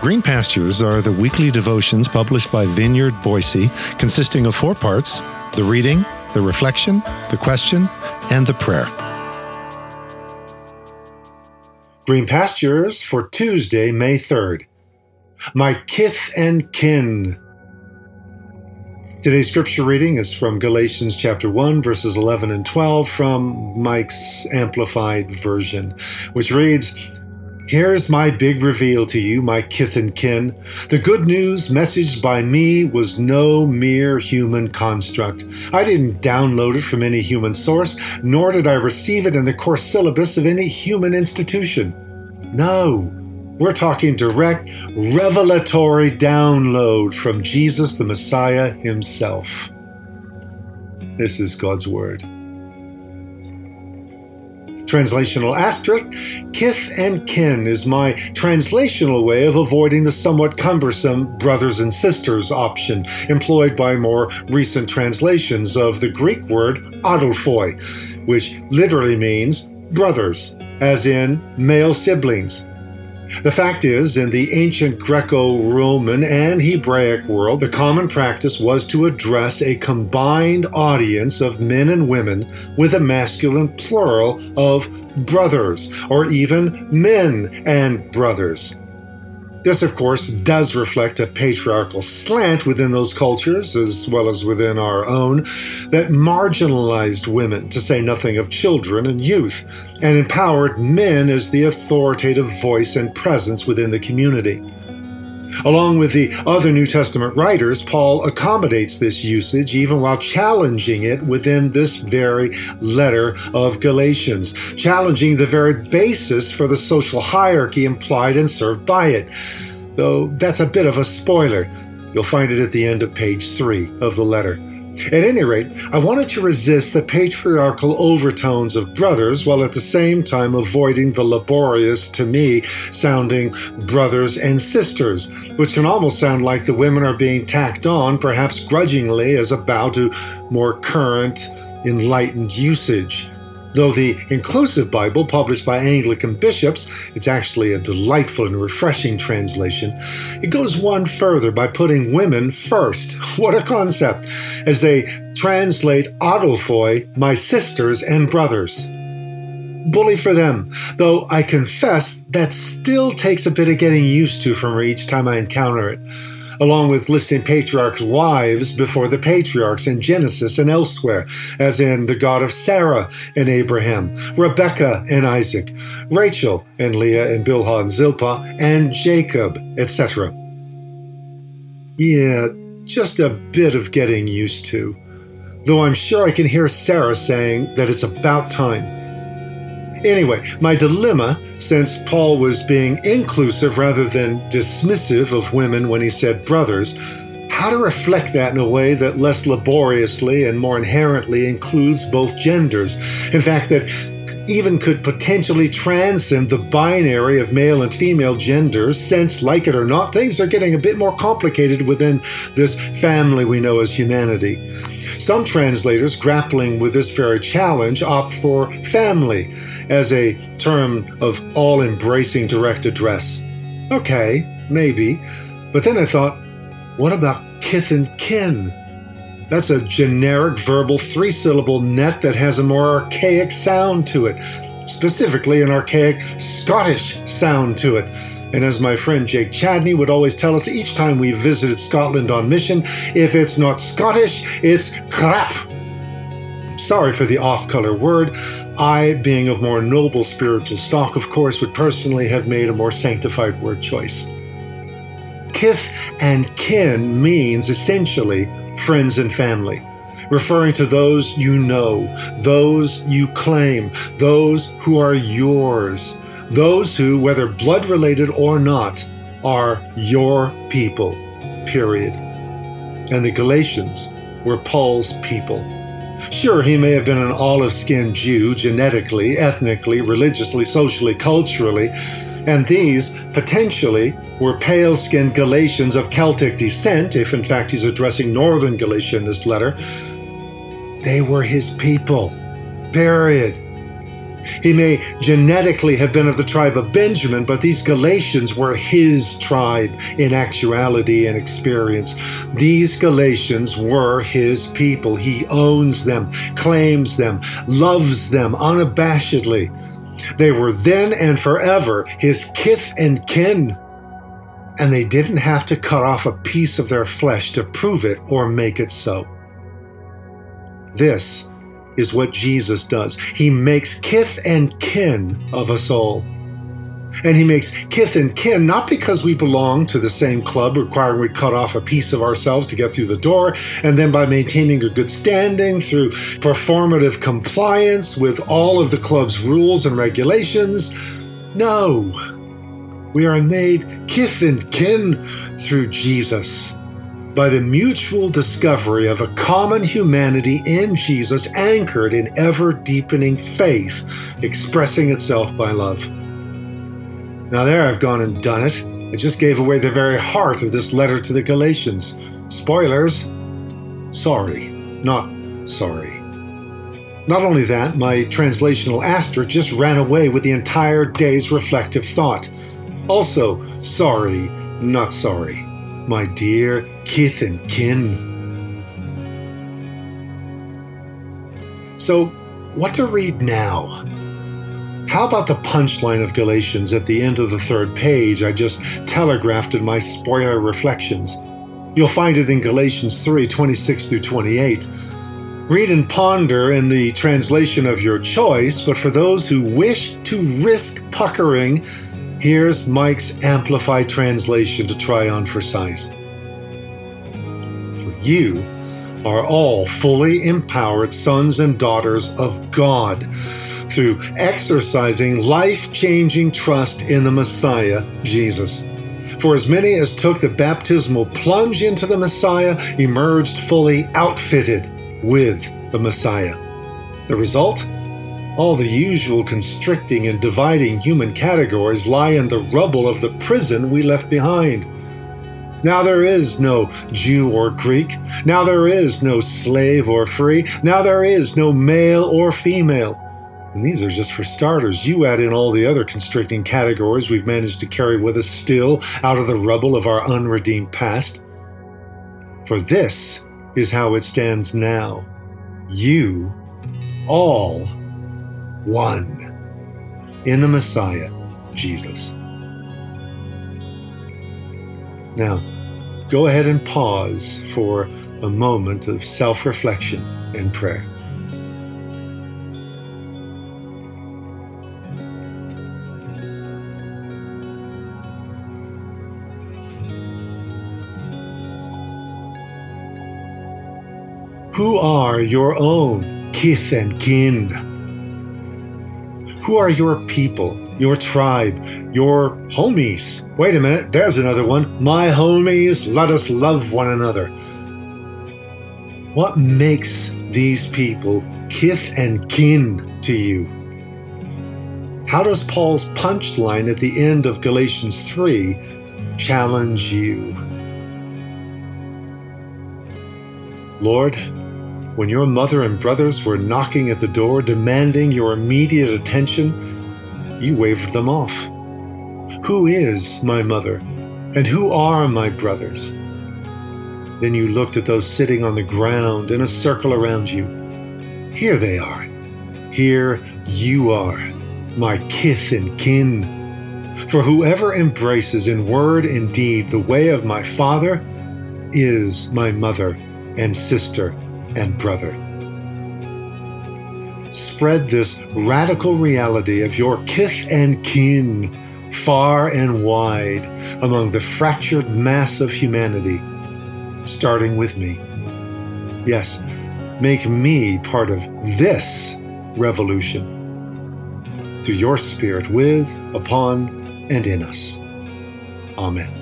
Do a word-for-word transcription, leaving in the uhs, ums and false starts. Green Pastures are the weekly devotions published by Vineyard Boise, consisting of four parts: the reading, the reflection, the question, and the prayer. Green Pastures for Tuesday, May third. My kith and kin. Today's scripture reading is from Galatians chapter one, verses eleven and twelve from Mike's Amplified version, which reads, "Here's my big reveal to you, my kith and kin. The good news messaged by me was no mere human construct. I didn't download it from any human source, nor did I receive it in the course syllabus of any human institution. No. We're talking direct, revelatory download from Jesus the Messiah himself." This is God's Word. Translational asterisk, kith and kin is my translational way of avoiding the somewhat cumbersome brothers and sisters option employed by more recent translations of the Greek word adelphoi, which literally means brothers, as in male siblings. The fact is, in the ancient Greco-Roman and Hebraic world, the common practice was to address a combined audience of men and women with a masculine plural of brothers, or even men and brothers. This, of course, does reflect a patriarchal slant within those cultures, as well as within our own, that marginalized women, to say nothing of children and youth, and empowered men as the authoritative voice and presence within the community. Along with the other New Testament writers, Paul accommodates this usage even while challenging it within this very letter of Galatians, challenging the very basis for the social hierarchy implied and served by it. Though that's a bit of a spoiler. You'll find it at the end of page three of the letter. At any rate, I wanted to resist the patriarchal overtones of brothers while at the same time avoiding the laborious, to me, sounding brothers and sisters, which can almost sound like the women are being tacked on, perhaps grudgingly, as a bow to more current, enlightened usage. Though the Inclusive Bible, published by Anglican bishops, it's actually a delightful and refreshing translation, it goes one further by putting women first. What a concept! As they translate adelphoi, my sisters and brothers. Bully for them, though I confess that still takes a bit of getting used to for me each time I encounter it, along with listing patriarchs' wives before the patriarchs in Genesis and elsewhere, as in the God of Sarah and Abraham, Rebekah and Isaac, Rachel and Leah and Bilhah and Zilpah, and Jacob, et cetera. Yeah, just a bit of getting used to, though I'm sure I can hear Sarah saying that it's about time. Anyway, my dilemma, since Paul was being inclusive rather than dismissive of women when he said brothers, how to reflect that in a way that less laboriously and more inherently includes both genders. In fact, that even could potentially transcend the binary of male and female genders, since, like it or not, things are getting a bit more complicated within this family we know as humanity. Some translators grappling with this very challenge opt for family as a term of all-embracing direct address. Okay, maybe. But then I thought, what about kith and kin? That's a generic verbal three-syllable net that has a more archaic sound to it, specifically an archaic Scottish sound to it. And as my friend Jake Chadney would always tell us each time we visited Scotland on mission, if it's not Scottish, it's crap. Sorry for the off-color word. I, being of more noble spiritual stock, of course, would personally have made a more sanctified word choice. Kith and kin means essentially friends and family, referring to those you know, those you claim, those who are yours, those who, whether blood-related or not, are your people, period. And the Galatians were Paul's people. Sure, he may have been an olive-skinned Jew genetically, ethnically, religiously, socially, culturally, and these, potentially, were pale-skinned Galatians of Celtic descent, if in fact he's addressing northern Galatia in this letter. They were his people, period. He may genetically have been of the tribe of Benjamin, but these Galatians were his tribe in actuality and experience. These Galatians were his people. He owns them, claims them, loves them unabashedly. They were then and forever his kith and kin, and they didn't have to cut off a piece of their flesh to prove it or make it so. This is what Jesus does. He makes kith and kin of us all. And he makes kith and kin not because we belong to the same club requiring we cut off a piece of ourselves to get through the door, and then by maintaining a good standing through performative compliance with all of the club's rules and regulations. No, we are made kith and kin through Jesus, by the mutual discovery of a common humanity in Jesus, anchored in ever-deepening faith, expressing itself by love. Now there, I've gone and done it. I just gave away the very heart of this letter to the Galatians. Spoilers. Sorry, not sorry. Not only that, my translational asterisk just ran away with the entire day's reflective thought. Also, sorry, not sorry. My dear kith and kin. So, what to read now? How about the punchline of Galatians at the end of the third page? I just telegraphed in my spoiler reflections. You'll find it in Galatians three, twenty-six through twenty-eight. Read and ponder in the translation of your choice, but for those who wish to risk puckering, here's Mike's Amplified translation to try on for size. For you are all fully empowered sons and daughters of God through exercising life-changing trust in the Messiah, Jesus. For as many as took the baptismal plunge into the Messiah emerged fully outfitted with the Messiah. The result? All the usual constricting and dividing human categories lie in the rubble of the prison we left behind. Now there is no Jew or Greek. Now there is no slave or free. Now there is no male or female. And these are just for starters. You add in all the other constricting categories we've managed to carry with us still out of the rubble of our unredeemed past. For this is how it stands now. You all one in the Messiah, Jesus. Now, go ahead and pause for a moment of self-reflection and prayer. Who are your own kith and kin? Who are your people, your tribe, your homies? Wait a minute, there's another one. My homies, let us love one another. What makes these people kith and kin to you? How does Paul's punchline at the end of Galatians three challenge you? Lord, when your mother and brothers were knocking at the door, demanding your immediate attention, you waved them off. Who is my mother? And who are my brothers? Then you looked at those sitting on the ground in a circle around you. Here they are. Here you are, my kith and kin. For whoever embraces in word and deed the way of my Father is my mother and sister and brother. Spread this radical reality of your kith and kin far and wide among the fractured mass of humanity, starting with me. Yes, make me part of this revolution through your Spirit with, upon, and in us. Amen.